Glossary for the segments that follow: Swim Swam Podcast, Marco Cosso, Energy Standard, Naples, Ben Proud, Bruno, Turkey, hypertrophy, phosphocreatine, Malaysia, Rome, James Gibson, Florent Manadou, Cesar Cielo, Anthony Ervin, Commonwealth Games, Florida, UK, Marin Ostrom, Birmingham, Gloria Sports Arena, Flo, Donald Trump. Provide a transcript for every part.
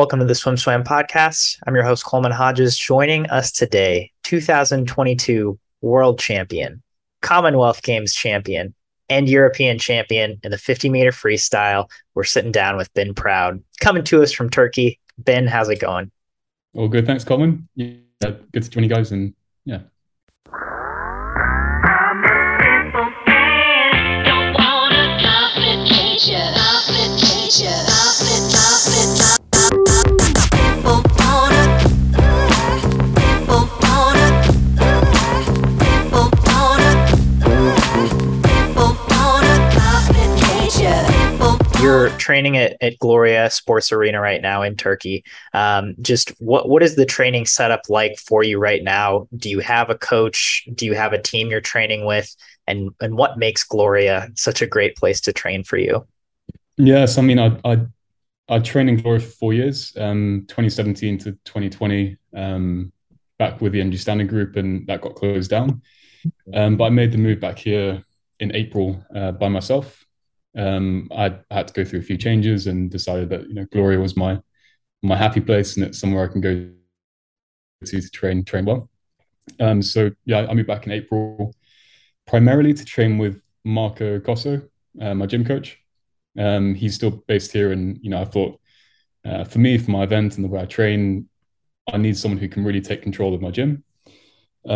Welcome to the Swim Swam Podcast. I'm your host, Coleman Hodges. Joining us today, 2022 World Champion, Commonwealth Games Champion, and European Champion in the 50-meter freestyle. We're sitting down with Ben Proud, coming to us from Turkey. Ben, how's it going? All good. Thanks, Coleman. Yeah, good to join you guys. And yeah. You're training at Gloria Sports Arena right now in Turkey. Just what is the training setup like for you right now? Do you have a coach? Do you have a team you're training with? And what makes Gloria such a great place to train for you? Yes, I mean, I trained in Gloria for 4 years, 2017 to 2020, back with the NG Standard Group, and that got closed down. But I made the move back here in April by myself. I had to go through a few changes and decided that, you know, Gloria was my happy place, and it's somewhere I can go to train well. So yeah, I moved back in April primarily to train with Marco Cosso, my gym coach. He's still based here, and, you know, I thought for my event and the way I train, I need someone who can really take control of my gym. So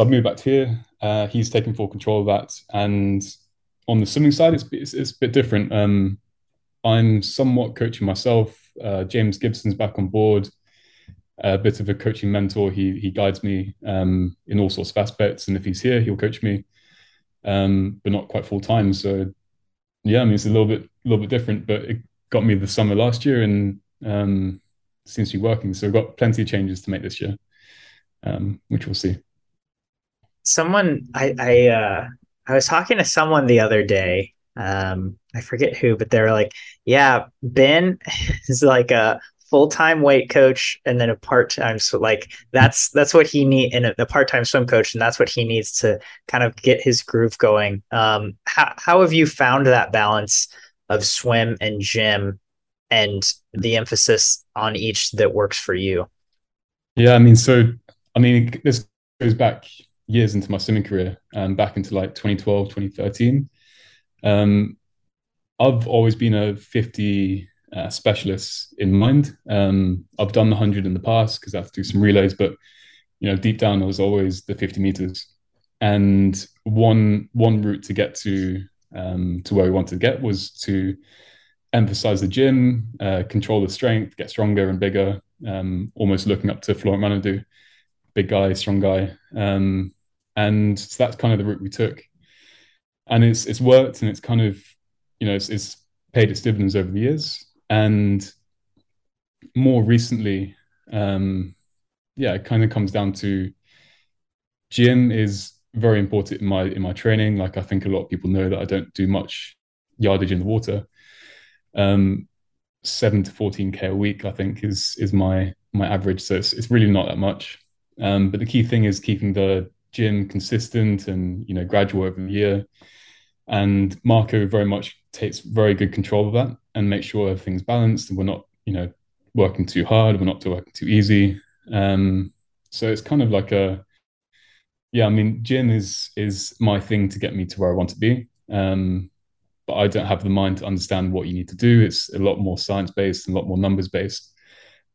I've moved back to here. He's taken full control of that. And on the swimming side, it's a bit different. I'm somewhat coaching myself. James Gibson's back on board, a bit of a coaching mentor. He guides me in all sorts of aspects, and if he's here, he'll coach me, but not quite full time. So yeah, I mean, it's a little bit different, but it got me the summer last year, and seems to be working. So we've got plenty of changes to make this year, which we'll see. I was talking to someone the other day. I forget who, but they were like, yeah, Ben is like a full-time weight coach and then a part-time. So like, that's what he needs, and a part-time swim coach. And that's what he needs to kind of get his groove going. How have you found that balance of swim and gym and the emphasis on each that works for you? Yeah, I mean, this goes back years into my swimming career, back into like 2012, 2013. I've always been a 50 specialist in mind. I've done the 100 in the past because I have to do some relays, but, you know, deep down I was always the 50 meters. And one route to get to where we wanted to get was to emphasize the gym, control the strength, get stronger and bigger, almost looking up to Florent Manadou, big guy, strong guy. And so that's kind of the route we took, and it's worked, and it's kind of, you know, it's paid its dividends over the years. And more recently, it kind of comes down to gym is very important in my training. Like, I think a lot of people know that I don't do much yardage in the water. 7 to 14k a week, I think, is my average. So it's really not that much. But the key thing is keeping the gym consistent and, you know, gradual over the year. And Marco very much takes very good control of that and makes sure everything's balanced and we're not, you know, working too hard, we're not working too easy. So it's kind of like gym is my thing to get me to where I want to be. But I don't have the mind to understand what you need to do. It's a lot more science-based and a lot more numbers-based.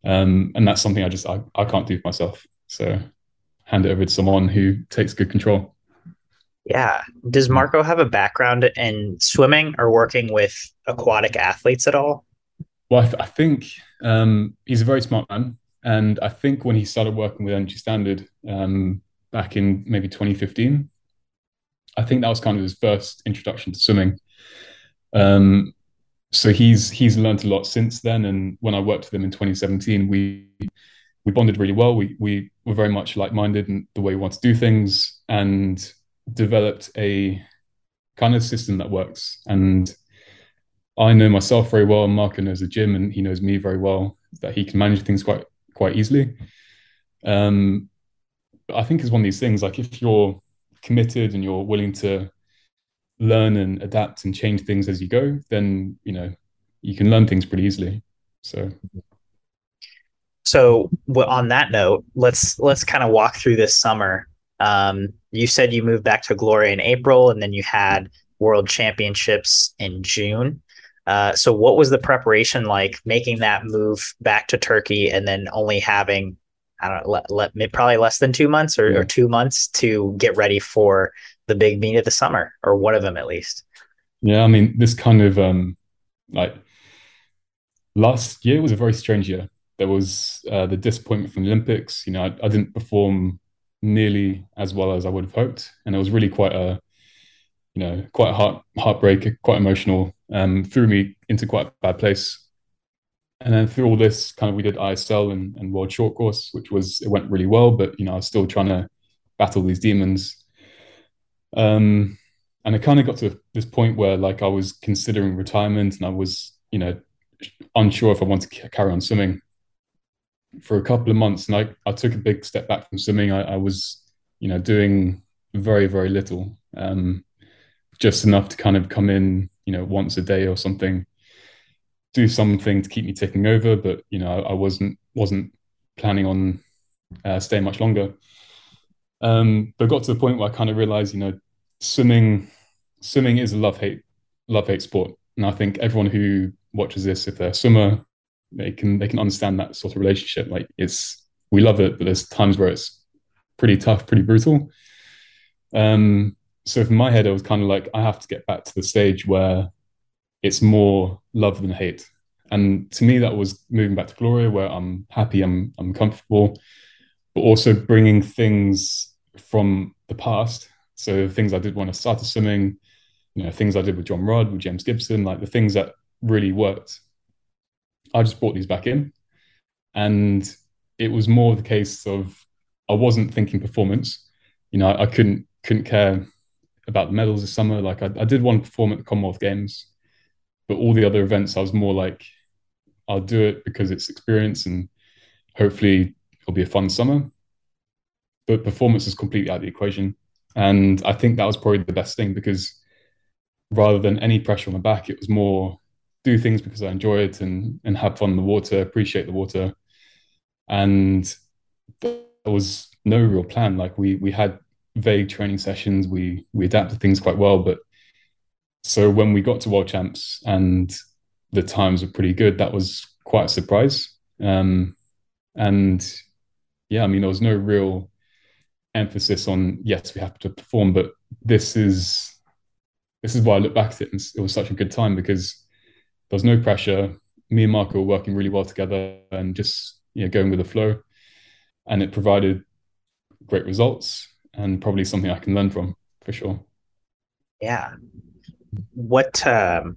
And that's something I can't do for myself. So hand it over to someone who takes good control. Yeah. Does Marco have a background in swimming or working with aquatic athletes at all? Well, I think he's a very smart man. And I think when he started working with Energy Standard back in maybe 2015, I think that was kind of his first introduction to swimming. So he's learned a lot since then. And when I worked with him in 2017, we bonded really well. We were very much like-minded in the way we want to do things, and developed a kind of system that works. And I know myself very well, and Marco knows the gym, and he knows me very well, that he can manage things quite easily. But I think it's one of these things, like, if you're committed and you're willing to learn and adapt and change things as you go, then, you know, you can learn things pretty easily. So So on that note, let's kind of walk through this summer. You said you moved back to Gloria in April, and then you had World Championships in June. So what was the preparation like making that move back to Turkey and then only having, I don't know, probably less than 2 months or 2 months to get ready for the big meet of the summer, or one of them at least? Yeah, I mean, this kind of last year was a very strange year. There was the disappointment from the Olympics. You know, I didn't perform nearly as well as I would have hoped, and it was really quite a, you know, quite a heartbreaker, quite emotional. Threw me into quite a bad place. And then through all this, kind of, we did ISL and World Short Course, which was, it went really well, but you know, I was still trying to battle these demons. And I kind of got to this point where, like, I was considering retirement, and I was, you know, unsure if I wanted to carry on swimming for a couple of months. And I took a big step back from swimming. I was, you know, doing very, very little, just enough to kind of come in, you know, once a day or something, do something to keep me ticking over. But, you know, I wasn't planning on staying much longer. But got to the point where I kind of realized, you know, swimming is a love-hate sport. And I think everyone who watches this, if they're a swimmer, they can understand that sort of relationship. Like, it's, we love it, but there's times where it's pretty tough, pretty brutal. So from my head, I was kind of like, I have to get back to the stage where it's more love than hate. And to me, that was moving back to Gloria, where I'm happy, I'm comfortable, but also bringing things from the past. So things I did when I started swimming, you know, things I did with John Rudd, with James Gibson, like the things that really worked, I just brought these back in. And it was more the case of, I wasn't thinking performance. You know, I couldn't care about the medals this summer. Like, I did want to perform at the Commonwealth Games, but all the other events, I was more like, I'll do it because it's experience and hopefully it'll be a fun summer. But performance is completely out of the equation. And I think that was probably the best thing, because rather than any pressure on my back, it was more do things because I enjoy it and have fun in the water, appreciate the water. And there was no real plan. Like, we had vague training sessions. We adapted things quite well, but so when we got to World Champs and the times were pretty good, that was quite a surprise. And yeah, I mean, there was no real emphasis on, yes, we have to perform, but this is why I look back at it, and it was such a good time because there was no pressure. Me and Marco were working really well together and just, you know, going with the flow, and it provided great results and probably something I can learn from for sure. Yeah. What were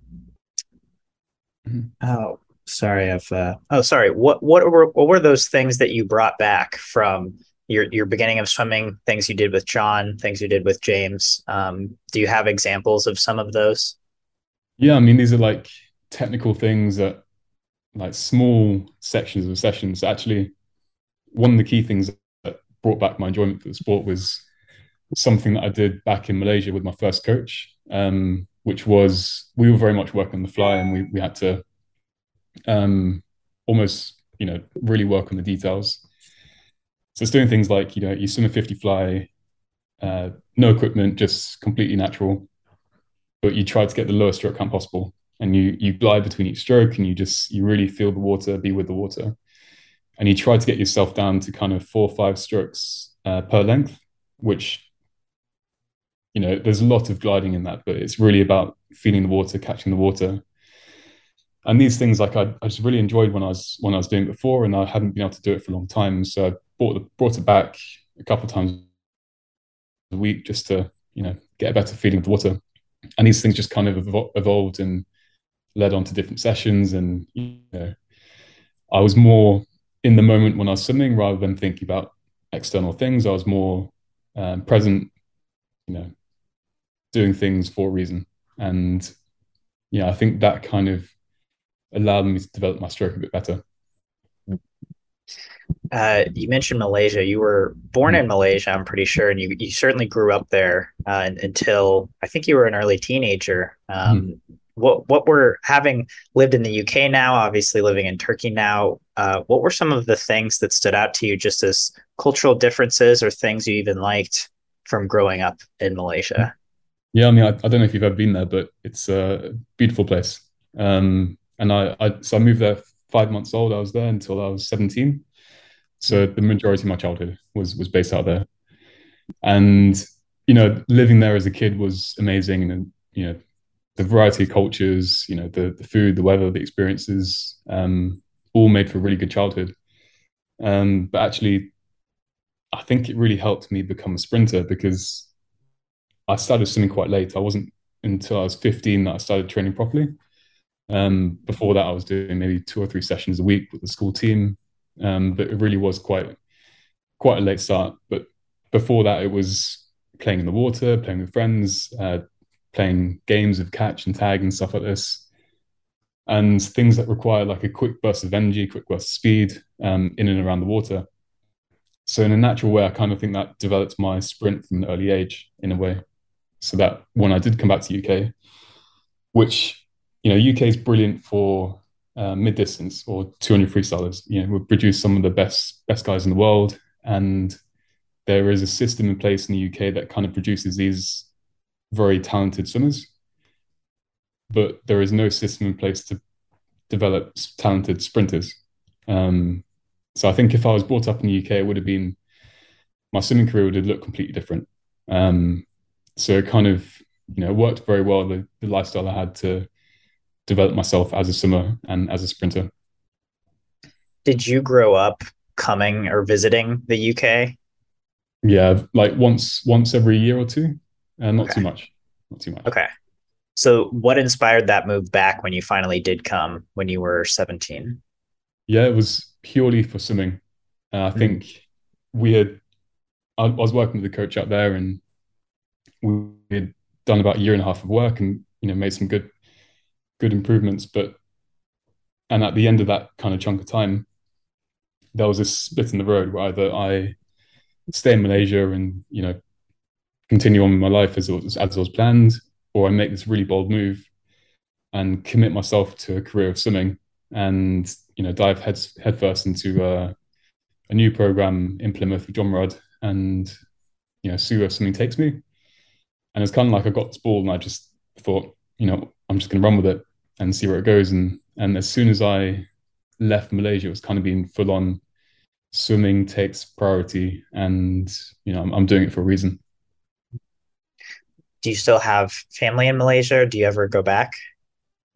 those things that you brought back from your beginning of swimming, things you did with John, things you did with James? Do you have examples of some of those? Yeah, I mean, these are like technical things that, like, small sections of sessions. Actually, one of the key things that brought back my enjoyment for the sport was something that I did back in Malaysia with my first coach, which was, we were very much working on the fly, and we had to almost, you know, really work on the details. So it's doing things like, you know, you swim a 50 fly, no equipment, just completely natural, but you try to get the lowest stroke count possible, and you glide between each stroke, and you really feel the water, be with the water. And you try to get yourself down to kind of 4 or 5 strokes per length, which, you know, there's a lot of gliding in that, but it's really about feeling the water, catching the water. And these things, like, I just really enjoyed when I was doing it before, and I hadn't been able to do it for a long time. So I brought it back a couple of times a week just to, you know, get a better feeling of the water. And these things just kind of evolved and led on to different sessions. And, you know, I was more in the moment when I was swimming rather than thinking about external things. I was more present, you know, doing things for a reason. And, you know, I think that kind of allowed me to develop my stroke a bit better. You mentioned Malaysia. You were born in Malaysia, I'm pretty sure, and you certainly grew up there until I think you were an early teenager. what we're having lived in the UK now, obviously living in Turkey now, what were some of the things that stood out to you just as cultural differences or things you even liked from growing up in Malaysia? Yeah, I mean, I don't know if you've ever been there, but it's a beautiful place. And I moved there 5 months old. I was there until I was 17. So the majority of my childhood was based out there. And, you know, living there as a kid was amazing. And, you know, the variety of cultures, you know, the food, the weather, the experiences, all made for a really good childhood. But actually, I think it really helped me become a sprinter because I started swimming quite late. I wasn't until I was 15 that I started training properly. Before that, I was doing maybe 2 or 3 sessions a week with the school team. But it really was quite a late start. But before that, it was playing in the water, playing with friends, playing games of catch and tag and stuff like this, and things that require like a quick burst of energy, quick burst of speed in and around the water. So in a natural way, I kind of think that developed my sprint from an early age in a way. So that when I did come back to UK, which, you know, UK is brilliant for mid-distance or 200 freestylers. You know, we produce some of the best guys in the world. And there is a system in place in the UK that kind of produces these very talented swimmers. But there is no system in place to develop talented sprinters. So I think if I was brought up in the UK, it would have been, my swimming career would have looked completely different. So it kind of, you know, worked very well, the lifestyle I had to develop myself as a swimmer and as a sprinter. Did you grow up coming or visiting the UK? Yeah, like once every year or two, not too much, not too much. Okay. So what inspired that move back when you finally did come when you were 17? Yeah, it was purely for swimming. I think I was working with a coach out there, and we had done about a year and a half of work, and, you know, made some good improvements. And at the end of that kind of chunk of time, there was this split in the road where either I stay in Malaysia and, you know, continue on with my life as was planned, or I make this really bold move and commit myself to a career of swimming and, you know, dive headfirst into a new program in Plymouth with John Rudd and, you know, see where swimming takes me. And it's kind of like I got this ball and I just thought, you know, I'm just going to run with it and see where it goes. And as soon as I left Malaysia, it was kind of being full on swimming takes priority and, you know, I'm doing it for a reason. Do you still have family in Malaysia? Do you ever go back?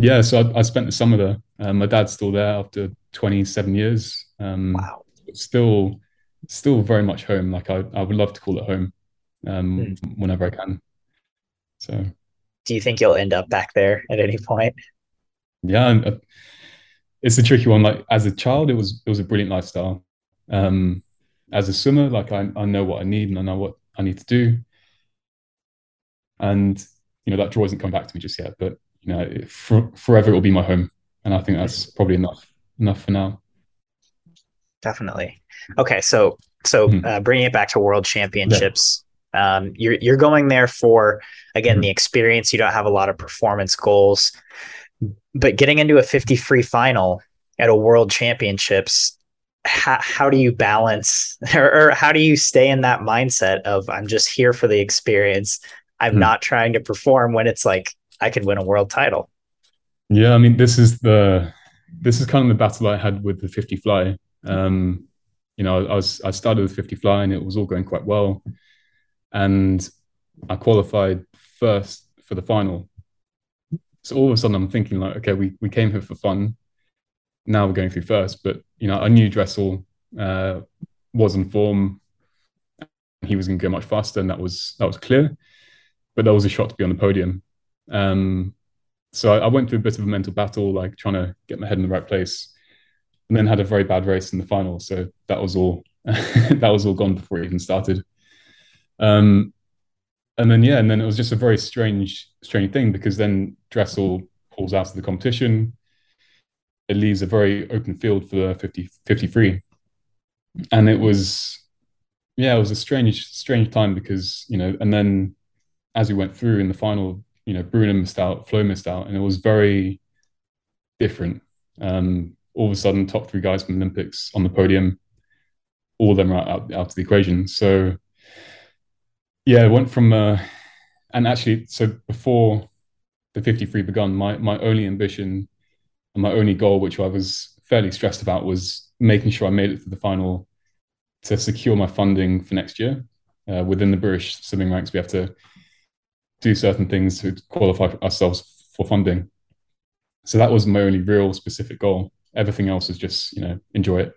Yeah, so I spent the summer there. My dad's still there after 27 years. Wow. Still very much home. Like I would love to call it home whenever I can. So, do you think you'll end up back there at any point? Yeah, it's a tricky one. Like as a child, it was a brilliant lifestyle. As a swimmer, like I know what I need and I know what I need to do. And, you know, that draw isn't come back to me just yet, but, you know, forever it will be my home. And I think that's probably enough for now. Definitely. Okay. So bringing it back to World Championships, yeah. You're going there for, again, the experience. You don't have a lot of performance goals, but getting into a 50 free final at a World Championships, how do you balance or how do you stay in that mindset of I'm just here for the experience? I'm not trying to perform when it's like, I could win a world title. Yeah, I mean, this is kind of the battle I had with the 50 fly. You know, I started with 50 fly and it was all going quite well, and I qualified first for the final. So all of a sudden, I'm thinking like, okay, we came here for fun. Now we're going through first, but, you know, I knew Dressel was in form. He was going to go much faster, and that was clear. But there was a shot to be on the podium. So I went through a bit of a mental battle, like trying to get my head in the right place, and then had a very bad race in the final. So that was all gone before it even started. And then it was just a very strange thing, because then Dressel pulls out of the competition. It leaves a very open field for the 50 free. And it was a strange time because, you know, and then as we went through in the final, you know, Bruno missed out, Flo missed out, and it was very different. All of a sudden, top three guys from the Olympics on the podium, all of them are out of the equation. So, yeah, it went from, and actually, so before the 50 free begun, my only ambition and my only goal, which I was fairly stressed about, was making sure I made it to the final to secure my funding for next year. Within the British swimming ranks, we have to do certain things to qualify ourselves for funding. So that was my only real specific goal. Everything else is just, you know, enjoy it.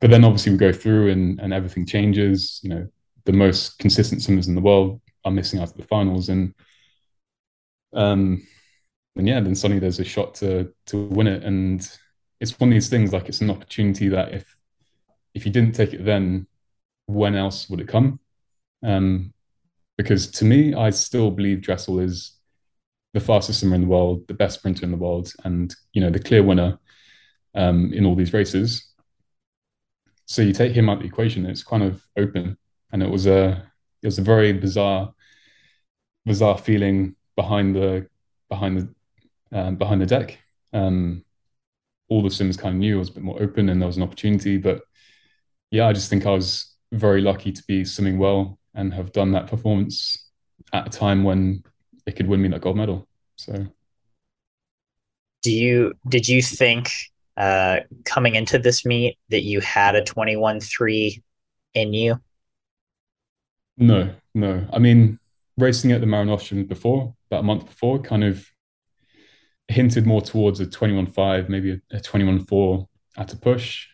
But then obviously we go through and everything changes. You know, the most consistent swimmers in the world are missing out to the finals. And yeah, then suddenly there's a shot to win it. And it's one of these things, like, it's an opportunity that if you didn't take it then, when else would it come? Because to me, I still believe Dressel is the fastest swimmer in the world, the best sprinter in the world, and, you know, the clear winner in all these races. So you take him out of the equation, it's kind of open. And it was a very bizarre feeling behind the deck. All the swimmers kind of knew it was a bit more open and there was an opportunity. But yeah, I just think I was very lucky to be swimming well and have done that performance at a time when it could win me that gold medal. So, did you think coming into this meet that you had a 21-3 in you? No. I mean, racing at the Marin Ostrom before, about a month before, kind of hinted more towards a 21-5, maybe a 21-4 at a push.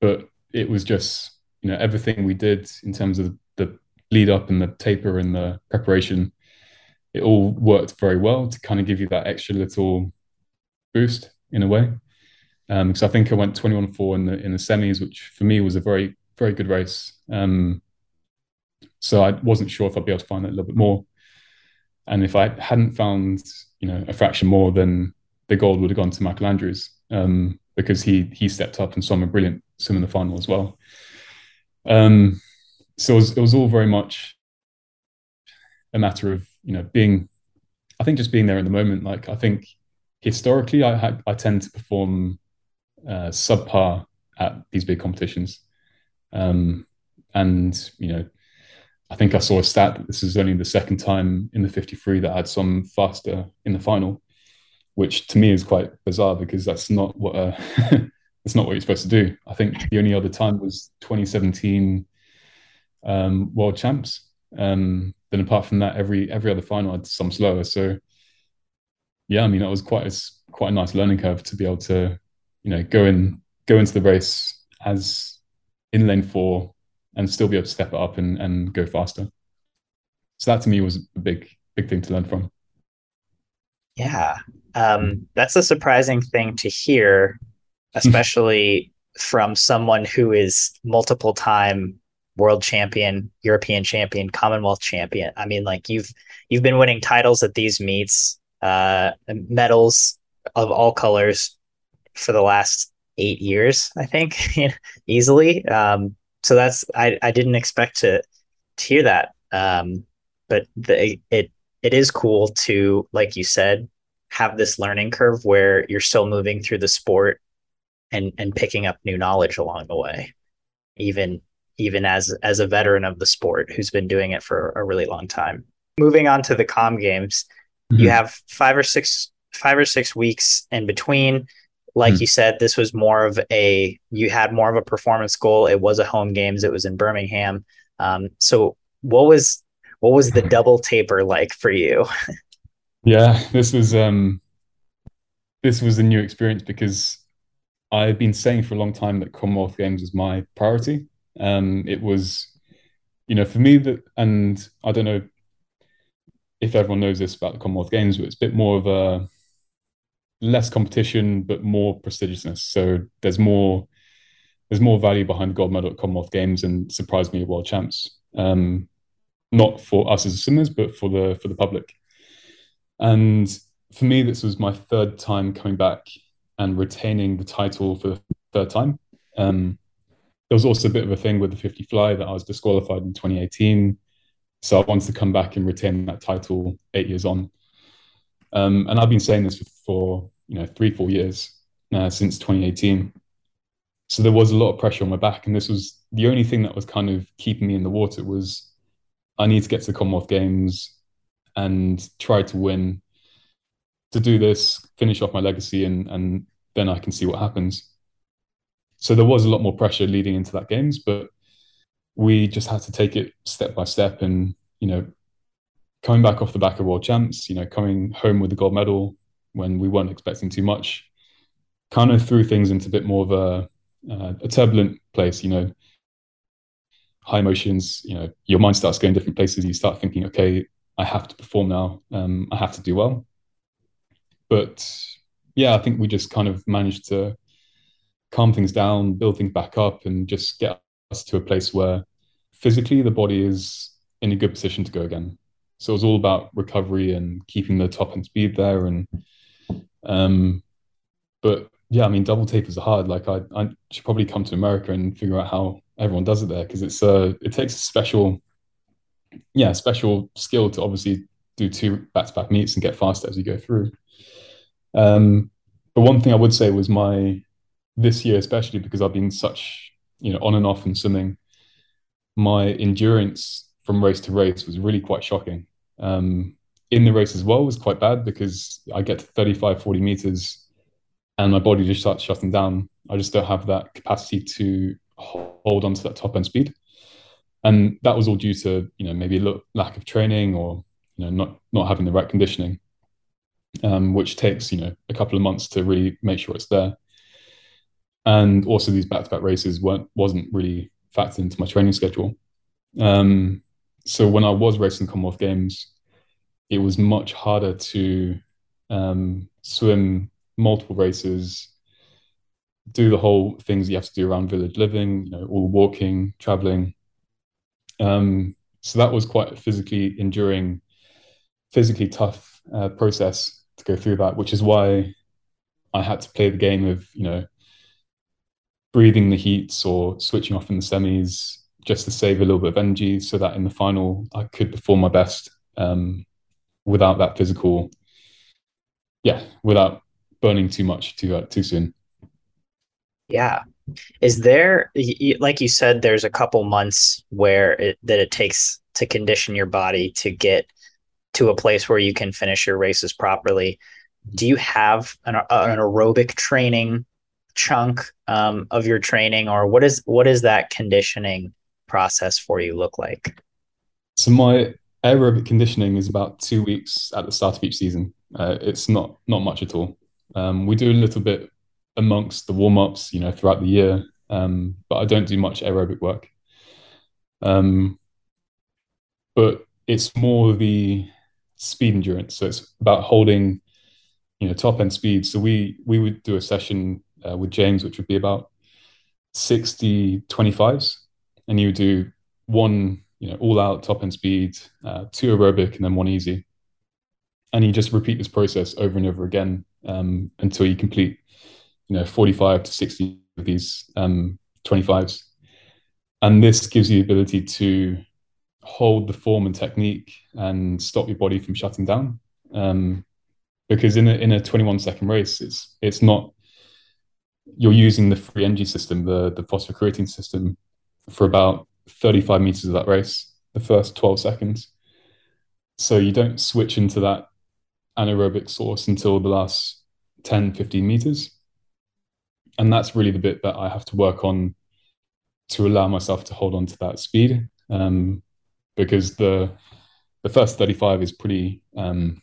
But it was just, you know, everything we did in terms of the lead up and the taper and the preparation, it all worked very well to kind of give you that extra little boost in a way. Because I think I went 21-4 in the semis, which for me was a very, very good race. So I wasn't sure if I'd be able to find that a little bit more. And if I hadn't found, you know, a fraction more, then the gold would have gone to Michael Andrews, because he stepped up and swam a brilliant swim in the final as well. So it was all very much a matter of, you know, being there in the moment. Like, I think historically I tend to perform subpar at these big competitions. And, you know, I think I saw a stat that this is only the second time in the 50 free that I had swum faster in the final, which to me is quite bizarre because that's not what that's not what you're supposed to do. I think the only other time was 2017 World Champs. Then apart from that, every other final I'd swum slower. So yeah, I mean, that was quite a nice learning curve to be able to, you know, go into the race as in lane four and still be able to step it up and go faster. So that to me was a big thing to learn from. Yeah. That's a surprising thing to hear, especially from someone who is multiple time world champion, European champion, Commonwealth champion. I mean, like, you've been winning titles at these meets, medals of all colors for the last 8 years, I think, easily. So that's, I didn't expect to hear that. But it is cool to, like you said, have this learning curve where you're still moving through the sport and picking up new knowledge along the way, even as a veteran of the sport who's been doing it for a really long time. Moving on to the Comm Games, mm-hmm. You have five or six weeks in between. Like you said, this was you had more of a performance goal. It was a home games. It was in Birmingham. So what was the double taper like for you? Yeah, this was a new experience because I've been saying for a long time that Commonwealth Games was my priority. It was, you know, for me that, and I don't know if everyone knows this about the Commonwealth Games, but it's a bit more of a less competition, but more prestigiousness. So there's more value behind the gold medal at Commonwealth Games, and surprised me at World Champs. Not for us as swimmers, but for the public. And for me, this was my third time coming back and retaining the title for the third time. There was also a bit of a thing with the 50 fly that I was disqualified in 2018 So I wanted to come back and retain that title 8 years on. And I've been saying this for, 3-4 years since 2018. So there was a lot of pressure on my back. And this was the only thing that was kind of keeping me in the water was I need to get to the Commonwealth Games and try to win. To do this, finish off my legacy, and then I can see what happens. So there was a lot more pressure leading into that Games, but we just had to take it step by step. And, coming back off the back of World Champs, coming home with the gold medal when we weren't expecting too much, kind of threw things into a bit more of a turbulent place, high emotions, your mind starts going different places. You start thinking, okay, I have to perform now. I have to do well. But yeah, I think we just kind of managed to calm things down, build things back up, and just get us to a place where physically the body is in a good position to go again. So it was all about recovery and keeping the top end speed there. And, but yeah, I mean, double tapers are hard. Like I should probably come to America and figure out how everyone does it there, because it takes a special skill to obviously do two back-to-back meets and get faster as you go through. But one thing I would say was this year, especially because I've been such, on and off in swimming, my endurance from race to race was really quite shocking. In the race as well was quite bad, because I get to 35, 40 meters and my body just starts shutting down. I just don't have that capacity to hold on to that top end speed. And that was all due to, maybe a lack of training or, not having the right conditioning. Which takes, a couple of months to really make sure it's there. And also these back-to-back races wasn't really factored into my training schedule. So when I was racing Commonwealth Games, it was much harder to swim multiple races, do the whole things you have to do around village living, all the walking, traveling. So that was quite a physically enduring, physically tough process to go through that, which is why I had to play the game of, breathing the heats or switching off in the semis just to save a little bit of energy so that in the final I could perform my best without that physical, without burning too much too soon. Yeah. Is there, like you said, there's a couple months where it takes to condition your body to get to a place where you can finish your races properly. Do you have an aerobic training chunk of your training, or what is that conditioning process for you look like? So my aerobic conditioning is about 2 weeks at the start of each season. It's not much at all. We do a little bit amongst the warm-ups, throughout the year, but I don't do much aerobic work. But it's more the speed endurance. So it's about holding, top end speed. So we would do a session with James, which would be about 60 25s. And you would do one, all out top end speed, two aerobic, and then one easy. And you just repeat this process over and over again until you complete, 45 to 60 of these 25s. And this gives you the ability to hold the form and technique and stop your body from shutting down, because in a 21-second race, it's not, you're using the free energy system, the phosphocreatine system, for about 35 meters of that race, the first 12 seconds. So you don't switch into that anaerobic source until the last 10-15 meters, and that's really the bit that I have to work on to allow myself to hold on to that speed, because the first 35 is pretty, not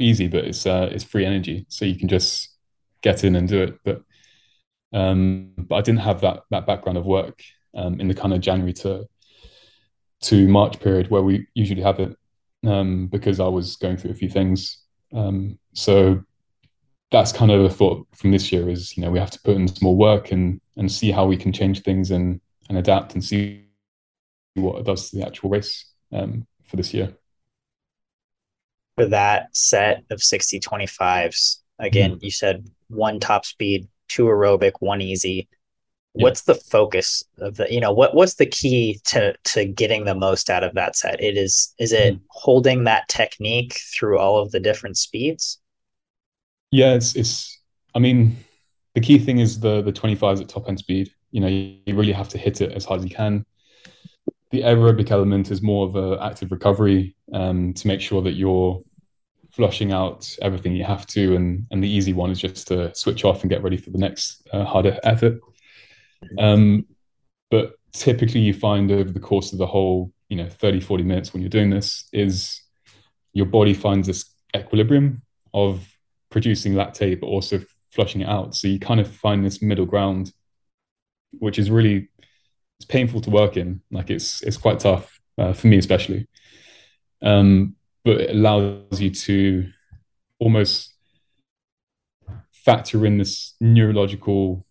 easy, but it's free energy. So you can just get in and do it. But I didn't have that background of work in the kind of January to March period where we usually have it, because I was going through a few things. So that's kind of a thought from this year is, we have to put in some more work and see how we can change things and adapt and see what it does to the actual race for this year. For that set of 60 25s, again, you said one top speed, two aerobic, one easy. What's the focus of the, what's the key to getting the most out of that set? Is it holding that technique through all of the different speeds? Yeah, I mean, the key thing is the 25s at top end speed. You really have to hit it as hard as you can. The aerobic element is more of an active recovery to make sure that you're flushing out everything you have to. And the easy one is just to switch off and get ready for the next harder effort. But typically you find over the course of the whole, 30, 40 minutes when you're doing this is your body finds this equilibrium of producing lactate, but also flushing it out. So you kind of find this middle ground, which is really, it's painful to work in. Like it's quite tough for me, especially. But it allows you to almost factor in this neurological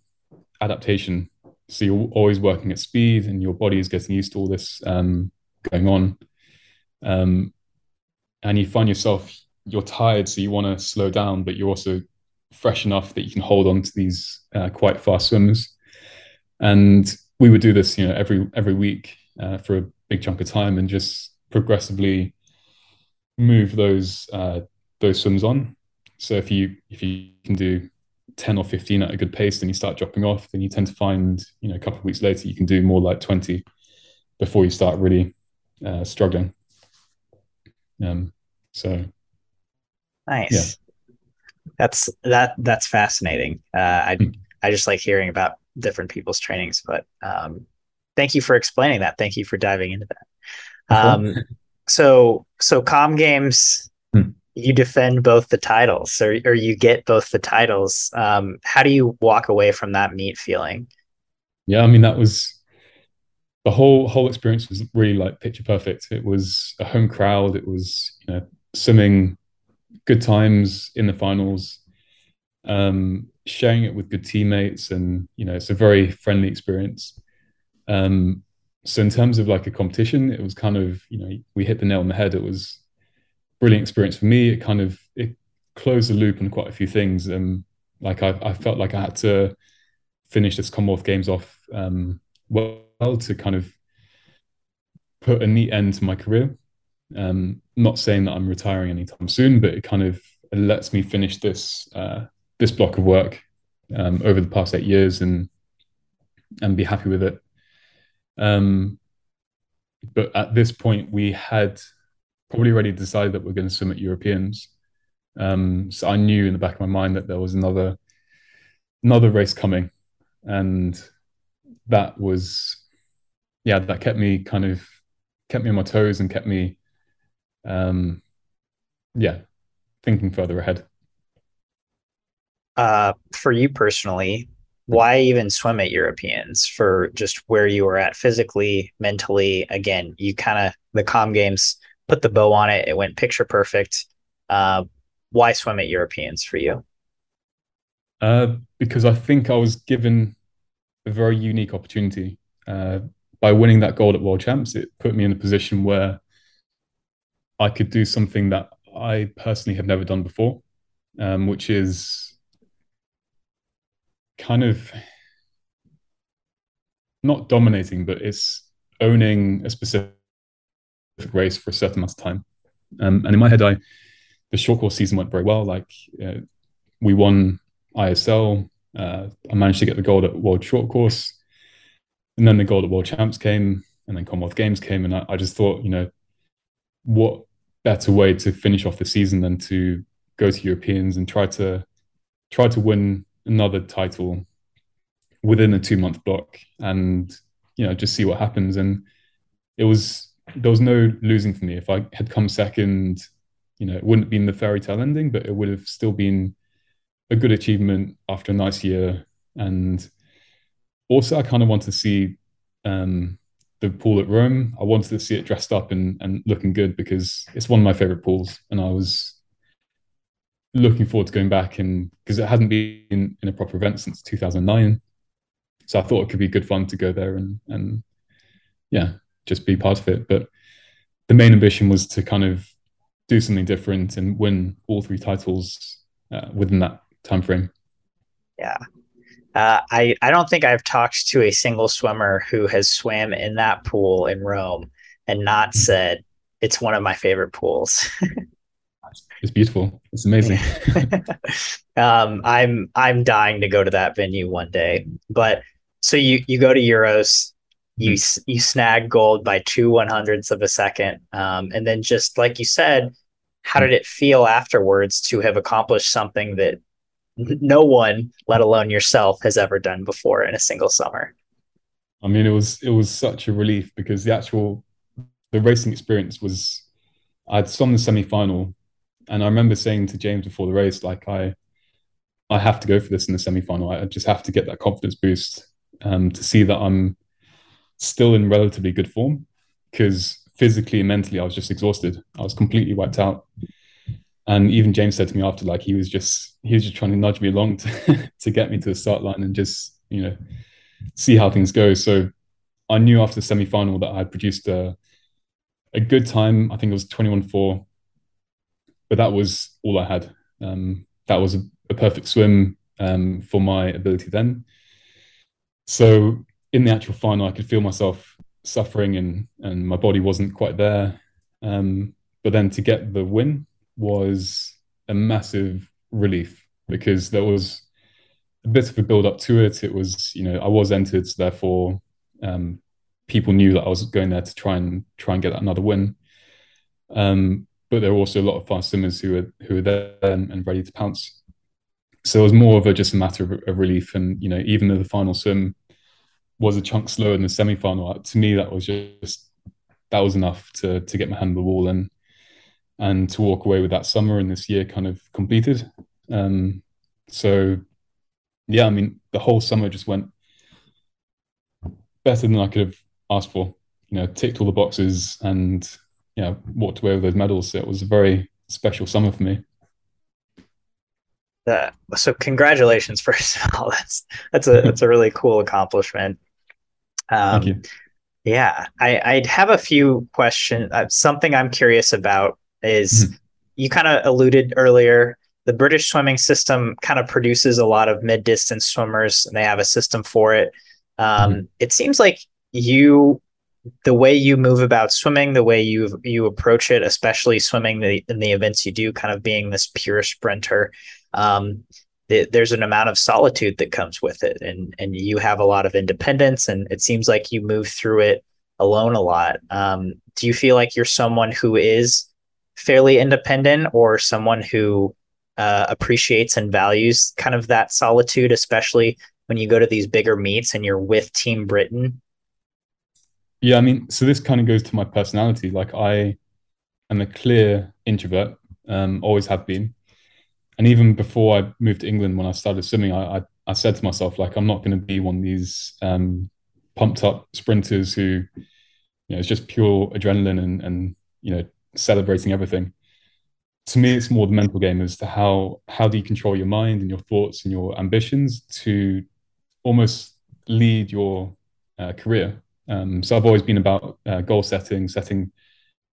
adaptation. So you're always working at speed and your body is getting used to all this going on. And you find yourself, you're tired, so you want to slow down, but you're also fresh enough that you can hold on to these quite fast swimmers. And we would do this, every week for a big chunk of time and just progressively move those swims on. So if you can do 10 or 15 at a good pace, then you start dropping off. Then you tend to find, a couple of weeks later, you can do more like 20 before you start really struggling. So nice. Yeah. That's fascinating. I just like hearing about different people's trainings, but thank you for explaining that. Thank you for diving into that. So Comm Games, you defend both the titles, or you get both the titles. How do you walk away from that meet feeling? Yeah, I mean, that was the whole experience was really like picture perfect. It was a home crowd. It was, swimming good times in the finals, sharing it with good teammates. And, it's a very friendly experience. So in terms of like a competition, it was kind of, we hit the nail on the head. It was a brilliant experience for me. It kind of, it closed the loop on quite a few things. Like I felt like I had to finish this Commonwealth Games off well to kind of put a neat end to my career. Not saying that I'm retiring anytime soon, but it kind of lets me finish this, this block of work over the past 8 years and be happy with it. But at this point, we had probably already decided that we're going to swim at Europeans. So I knew in the back of my mind that there was another race coming, and that was, that kept me on my toes and kept me, thinking further ahead. For you personally, why even swim at Europeans? For just where you were at physically, mentally? Again, you kind of, the Comm Games put the bow on it. It went picture perfect. Why swim at Europeans for you? Because I think I was given a very unique opportunity. By winning that gold at World Champs, it put me in a position where I could do something that I personally have never done before, which is kind of not dominating, but it's owning a specific race for a certain amount of time. And in my head, the short course season went very well. Like we won ISL. I managed to get the gold at World Short Course, and then the gold at World Champs came, and then Commonwealth Games came. And I just thought, what better way to finish off the season than to go to Europeans and try to win another title within a 2 month block and, just see what happens. And there was no losing for me. If I had come second, it wouldn't have been the fairy tale ending, but it would have still been a good achievement after a nice year. And also I kind of wanted to see, the pool at Rome. I wanted to see it dressed up and looking good, because it's one of my favorite pools. And I was looking forward to going back, and because it hasn't been in a proper event since 2009, so I thought it could be good fun to go there and just be part of it. But the main ambition was to kind of do something different and win all three titles within that time frame. Yeah, I don't think I've talked to a single swimmer who has swam in that pool in Rome and not said, it's one of my favorite pools. It's beautiful. It's amazing. I'm dying to go to that venue one day. But so you go to Euros, you snag gold by 2/100ths of a second. And then just like you said, how did it feel afterwards to have accomplished something that no one, let alone yourself, has ever done before in a single summer? I mean, it was such a relief, because the racing experience was, I'd swum the semi-final, and I remember saying to James before the race, like, I have to go for this in the semi-final. I just have to get that confidence boost to see that I'm still in relatively good form, because physically and mentally I was just exhausted. I was completely wiped out. And even James said to me after, like, he was just trying to nudge me along to get me to the start line and just, you know, see how things go. So I knew after the semi-final that I had produced a good time. I think it was 21.4, but that was all I had. That was a perfect swim for my ability then. So in the actual final, I could feel myself suffering and my body wasn't quite there. But then to get the win was a massive relief, because there was a bit of a build up to it. It was, you know, I was entered, so therefore people knew that I was going there to try and get another win. But there were also a lot of fast swimmers who were there and ready to pounce. So it was more of just a matter of relief. And, you know, even though the final swim was a chunk slower than the semi-final, to me that was just, that was enough to get my hand on the wall and to walk away with that summer and this year kind of completed. So yeah, I mean, the whole summer just went better than I could have asked for, you know, ticked all the boxes and, you know, walked away with those medals. So it was a very special summer for me. So congratulations, first of all. That's a really cool accomplishment. Thank you. Yeah, I'd have a few questions. Something I'm curious about is, you kind of alluded earlier, the British swimming system kind of produces a lot of mid-distance swimmers, and they have a system for it. It seems like the way you move about swimming, the way you approach it, especially swimming in the events you do, kind of being this pure sprinter, there's an amount of solitude that comes with it, and you have a lot of independence, and it seems like you move through it alone a lot. Do you feel like you're someone who is fairly independent, or someone who appreciates and values kind of that solitude, especially when you go to these bigger meets and you're with Team Britain? Yeah, I mean, so this kind of goes to my personality. Like, I am a clear introvert, always have been. And even before I moved to England, when I started swimming, I said to myself, like, I'm not going to be one of these pumped up sprinters who, you know, it's just pure adrenaline and, you know, celebrating everything. To me, it's more the mental game as to how do you control your mind and your thoughts and your ambitions to almost lead your career. So I've always been about goal setting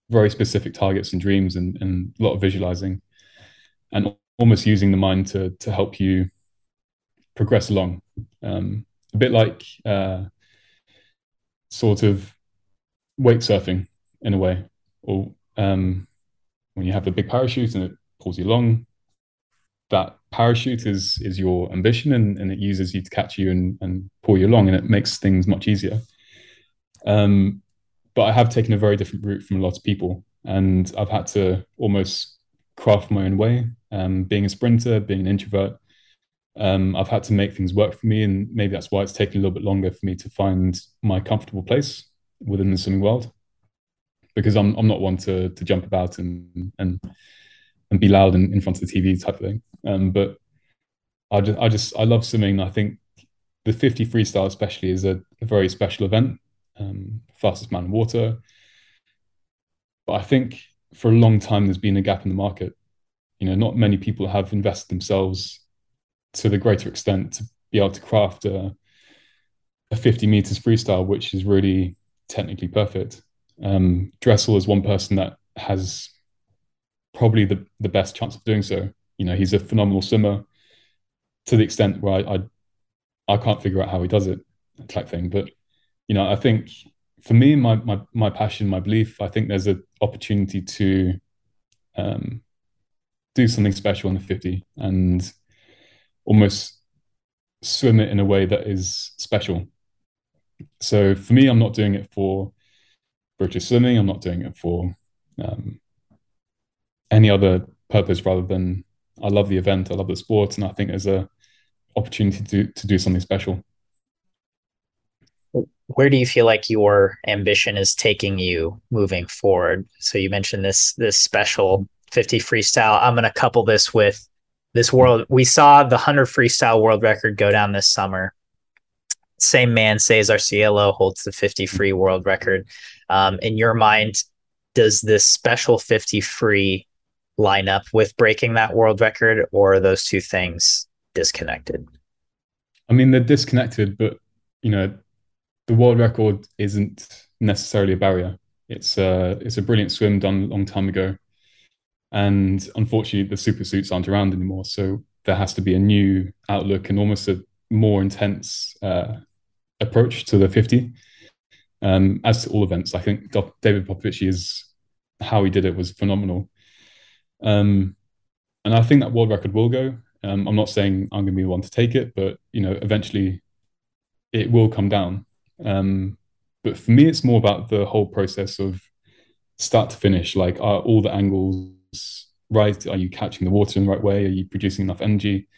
very specific targets and dreams, and a lot of visualizing, and almost using the mind to help you progress along. A bit like sort of wake surfing in a way, or when you have the big parachute and it pulls you along, that parachute is your ambition, and it uses you to catch you and pull you along, and it makes things much easier. But I have taken a very different route from a lot of people, and I've had to almost craft my own way. Being a sprinter, being an introvert, I've had to make things work for me, and maybe that's why it's taken a little bit longer for me to find my comfortable place within the swimming world, because I'm not one to jump about and be loud in front of the TV type of thing. But I love swimming. I think the 50 freestyle especially is a very special event, fastest man in water. But I think for a long time there's been a gap in the market. You know, not many people have invested themselves to the greater extent to be able to craft a 50 meters freestyle, which is really technically perfect. Dressel is one person that has probably the best chance of doing so. You know, he's a phenomenal swimmer to the extent where I I can't figure out how he does it type thing. But, you know, I think for me, my passion, my belief, I think there's an opportunity to do something special in the 50 and almost swim it in a way that is special. So for me, I'm not doing it for British swimming. I'm not doing it for any other purpose rather than I love the event, I love the sport, and I think there's an opportunity to do something special. Where do you feel like your ambition is taking you moving forward? So you mentioned this special 50 freestyle. I'm going to couple this with this world. We saw the 100 freestyle world record go down this summer. Same man, Cesar Cielo, holds the 50 free world record. In your mind, does this special 50 free line up with breaking that world record, or are those two things disconnected? I mean, they're disconnected, but, you know, the world record isn't necessarily a barrier. It's a brilliant swim done a long time ago. And unfortunately, the super suits aren't around anymore. So there has to be a new outlook and almost a more intense approach to the 50. As to all events, I think David Popovich, how he did it was phenomenal. And I think that world record will go. I'm not saying I'm going to be the one to take it, but, you know, eventually it will come down. But for me, it's more about the whole process of start to finish. Like, are all the angles right? Are you catching the water in the right way? Are you producing enough energy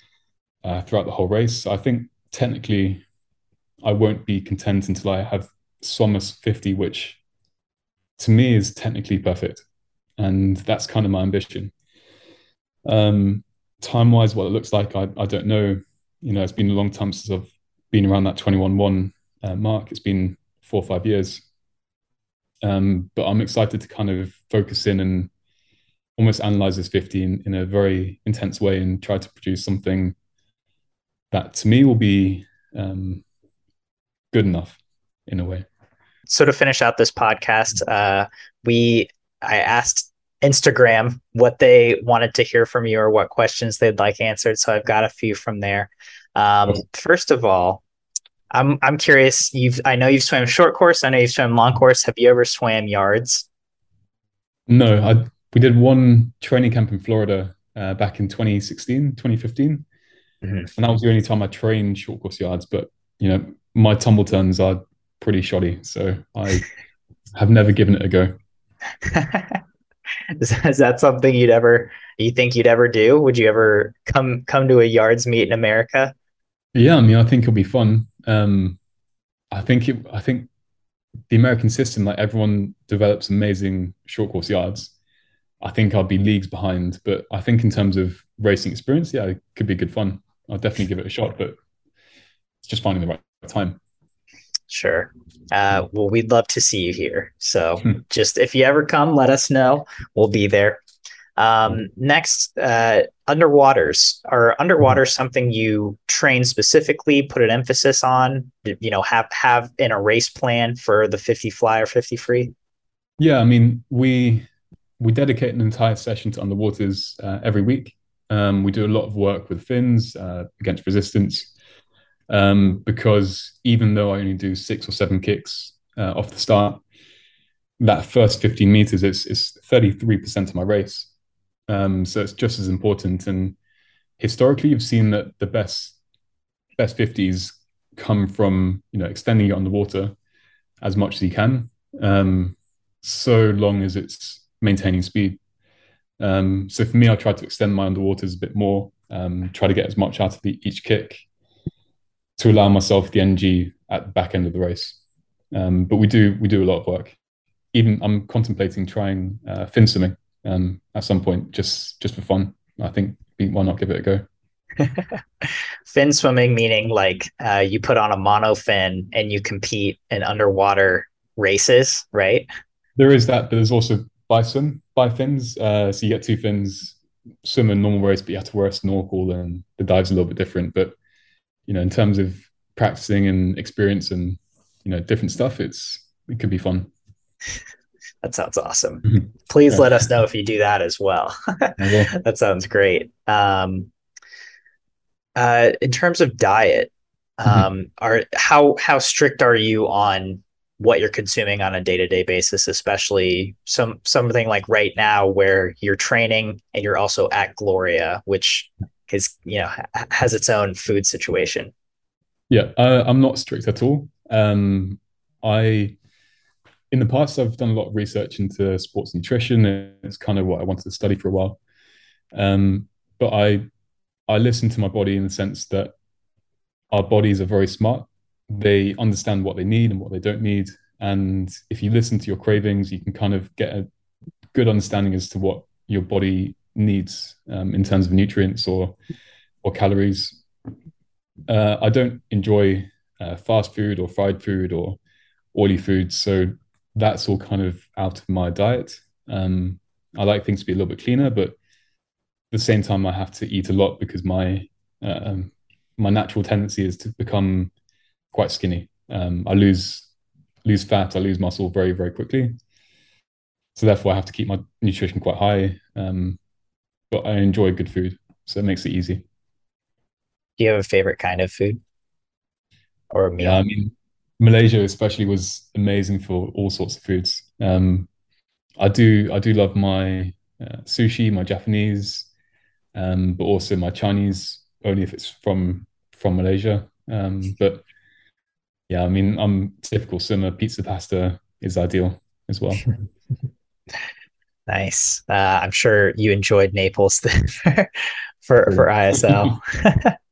throughout the whole race? I think technically I won't be content until I have Somers 50, which to me is technically perfect. And that's kind of my ambition. Time-wise, what it looks like, I don't know. You know, it's been a long time since I've been around that 21-1 mark. It's been 4 or 5 years. But I'm excited to kind of focus in and almost analyze this 50 in a very intense way and try to produce something that to me will be good enough in a way. So to finish out this podcast, I asked Instagram what they wanted to hear from you or what questions they'd like answered. So I've got a few from there. First of all, I'm curious. I know you've swam short course. I know you've swam long course. Have you ever swam yards? No, we did one training camp in Florida back in 2016, 2015. Mm-hmm. And that was the only time I trained short course yards. But, you know, my tumble turns are pretty shoddy. So I have never given it a go. Is that something you think you'd ever do? Would you ever come to a yards meet in America? Yeah, I mean, I think it'll be fun. I think the American system, like, everyone develops amazing short course yards. I think I'll be leagues behind, but I think in terms of racing experience, yeah, it could be good fun. I'll definitely give it a shot, but it's just finding the right time. Sure. Well, we'd love to see you here. So just if you ever come, let us know. We'll be there. Next, underwaters. Are underwaters something you train specifically, put an emphasis on, you know, have in a race plan for the 50 fly or 50 free? Yeah. I mean, we dedicate an entire session to underwaters, every week. We do a lot of work with fins, against resistance, because even though I only do 6 or 7 kicks, off the start, that first 15 meters is 33% of my race. So it's just as important. And historically, you've seen that the best 50s come from, you know, extending it on the water as much as you can, so long as it's maintaining speed. So for me, I try to extend my underwaters a bit more, try to get as much out of each kick to allow myself the energy at the back end of the race. But we do a lot of work. Even I'm contemplating trying fin swimming at some point, just for fun. I think, why not give it a go? Fin swimming, meaning like you put on a mono fin and you compete in underwater races, right? There is that, but there's also bi fins. So you get 2 fins, swim a normal race, but you have to wear a snorkel, and the dive's a little bit different. But, you know, in terms of practicing and experience and, you know, different stuff, it could be fun. That sounds awesome. Please let us know if you do that as well. That sounds great. In terms of diet, How strict are you on what you're consuming on a day-to-day basis, especially something like right now where you're training and you're also at Gloria, which is, you know, has its own food situation? Yeah, I'm not strict at all. In the past, I've done a lot of research into sports nutrition, and it's kind of what I wanted to study for a while. But I listen to my body in the sense that our bodies are very smart. They understand what they need and what they don't need. And if you listen to your cravings, you can kind of get a good understanding as to what your body needs in terms of nutrients or calories. I don't enjoy fast food or fried food or oily foods, so that's all kind of out of my diet. I like things to be a little bit cleaner, but at the same time, I have to eat a lot because my my natural tendency is to become quite skinny. I lose fat, I lose muscle very, very quickly. So therefore, I have to keep my nutrition quite high, but I enjoy good food, so it makes it easy. Do you have a favorite kind of food or a meal? Yeah, I mean, Malaysia especially was amazing for all sorts of foods. I do love my sushi, my Japanese, but also my Chinese, only if it's from Malaysia. But yeah, I mean, I'm typical swimmer. Pizza, pasta is ideal as well. Nice. I'm sure you enjoyed Naples then for ISL.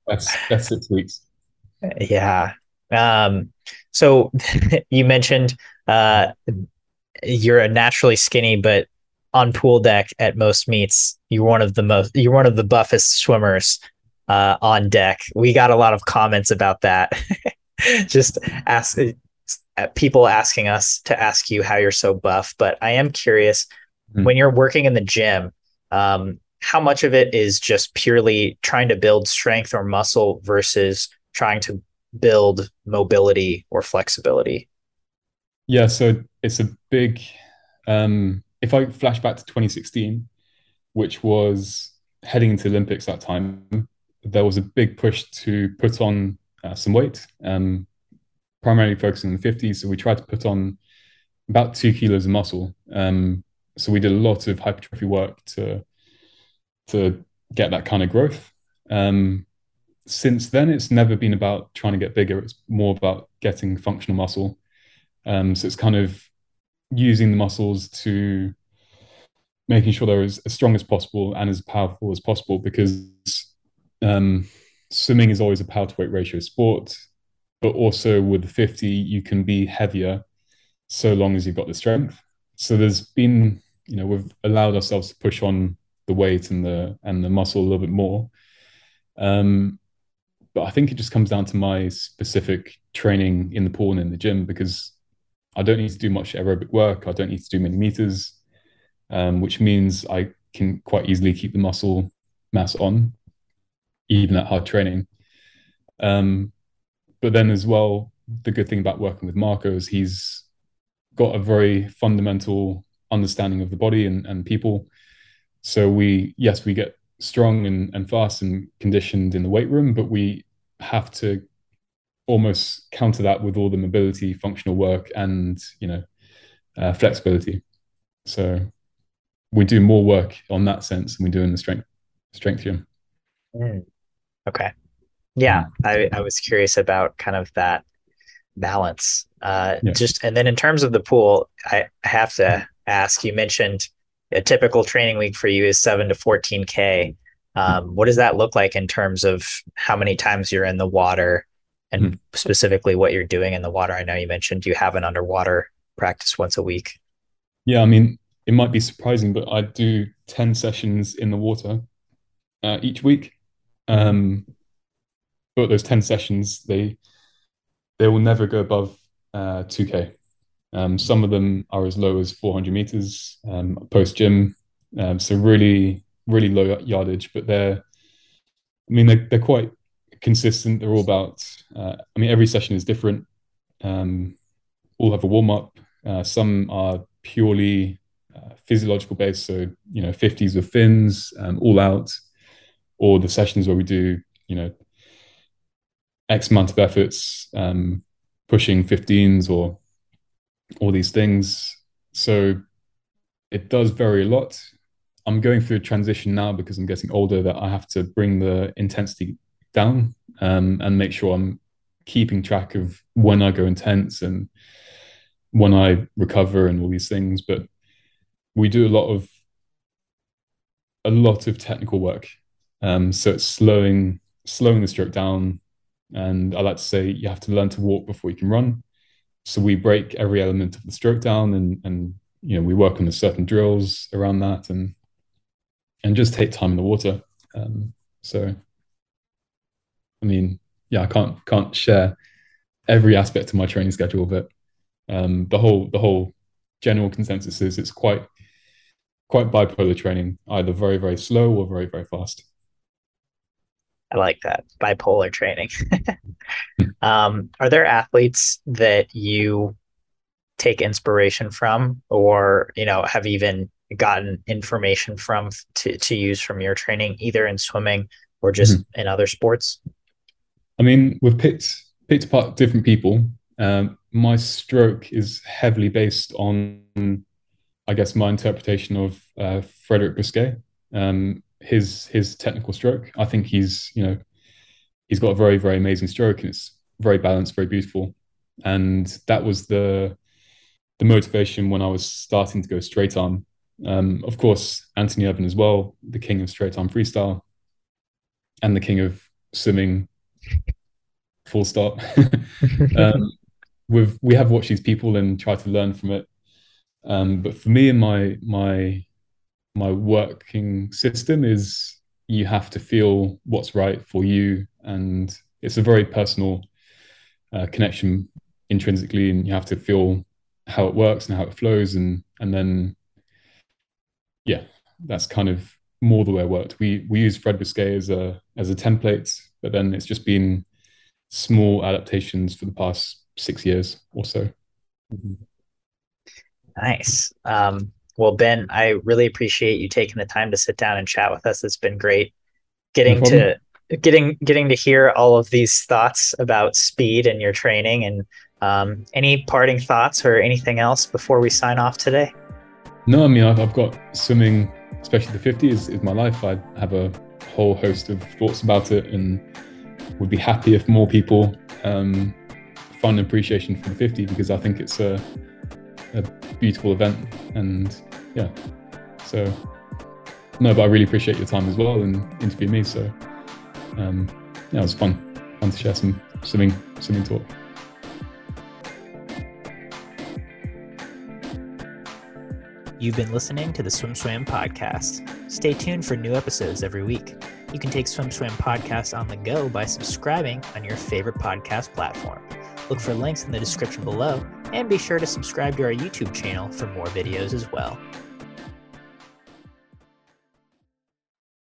That's 6 weeks. Yeah. So you mentioned you're a naturally skinny, but on pool deck at most meets, you're one of the buffest swimmers on deck. We got a lot of comments about that. Just people asking us to ask you how you're so buff. But I am curious, when you're working in the gym, how much of it is just purely trying to build strength or muscle versus trying to build mobility or flexibility? Yeah, so it's a big, if I flash back to 2016, which was heading into Olympics that time, there was a big push to put on some weight, primarily focusing on the 50s. So we tried to put on about 2 kilos of muscle. So we did a lot of hypertrophy work to get that kind of growth. Since then, it's never been about trying to get bigger. It's more about getting functional muscle. So it's kind of using the muscles to making sure they're as strong as possible and as powerful as possible, because swimming is always a power to weight ratio sport, but also with the 50, you can be heavier so long as you've got the strength. So there's been, you know, we've allowed ourselves to push on the weight and the muscle a little bit more. But I think it just comes down to my specific training in the pool and in the gym, because I don't need to do much aerobic work. I don't need to do many meters, which means I can quite easily keep the muscle mass on, even at hard training. But then as well, the good thing about working with Marco is he's got a very fundamental understanding of the body and people. So we get strong and fast and conditioned in the weight room, but we have to almost counter that with all the mobility, functional work, and, you know, flexibility. So we do more work on that sense than we do in the strength gym. Okay. Yeah. I was curious about kind of that balance. And then in terms of the pool, I have to ask, you mentioned a typical training week for you is 7 to 14K. What does that look like in terms of how many times you're in the water and specifically what you're doing in the water? I know you mentioned you have an underwater practice once a week. Yeah, I mean, it might be surprising, but I do 10 sessions in the water each week. But those 10 sessions, they will never go above 2K. Some of them are as low as 400 meters post gym. So really, really low yardage, but they're quite consistent. They're all about, every session is different. All have a warm up. Some are purely physiological based. So, you know, 50s with fins, all out, or the sessions where we do, you know, X amount of efforts, pushing 15s or all these things. So it does vary a lot. I'm going through a transition now because I'm getting older that I have to bring the intensity down, and make sure I'm keeping track of when I go intense and when I recover and all these things. But we do a lot of technical work. So it's slowing the stroke down. And I like to say you have to learn to walk before you can run. So we break every element of the stroke down and you know, we work on the certain drills around that and just take time in the water. So, I mean, yeah, I can't share every aspect of my training schedule, but the whole general consensus is it's quite bipolar training, either very, very slow or very, very fast. I like that. Bipolar training. Are there athletes that you take inspiration from, or, you know, have even gotten information from to use from your training, either in swimming or just in other sports? I mean, we've picked apart different people. My stroke is heavily based on, I guess, my interpretation of Frédéric Bousquet. His technical stroke. I think he's got a very, very amazing stroke, and it's very balanced, very beautiful. And that was the motivation when I was starting to go straight arm. Of course, Anthony Ervin as well, the king of straight arm freestyle and the king of swimming, full stop. We have watched these people and tried to learn from it. But for me and my working system is you have to feel what's right for you, and it's a very personal connection intrinsically, and you have to feel how it works and how it flows, and then yeah, that's kind of more the way it worked. We use Fred Bousquet as a template, but then it's just been small adaptations for the past 6 years or so. Nice. Well, Ben, I really appreciate you taking the time to sit down and chat with us. It's been great getting to hear all of these thoughts about speed and your training, and any parting thoughts or anything else before we sign off today? No, I mean, I've got swimming, especially the 50 is my life. I have a whole host of thoughts about it, and would be happy if more people find an appreciation for the 50, because I think it's a beautiful event. And yeah, so no, but I really appreciate your time as well and interviewing me. So yeah, it was fun to share some swimming talk. You've been listening to the Swim Swam Podcast. Stay tuned for new episodes every week. You can take Swim Swam Podcast on the go by subscribing on your favorite podcast platform. Look for links in the description below, and be sure to subscribe to our YouTube channel for more videos as well.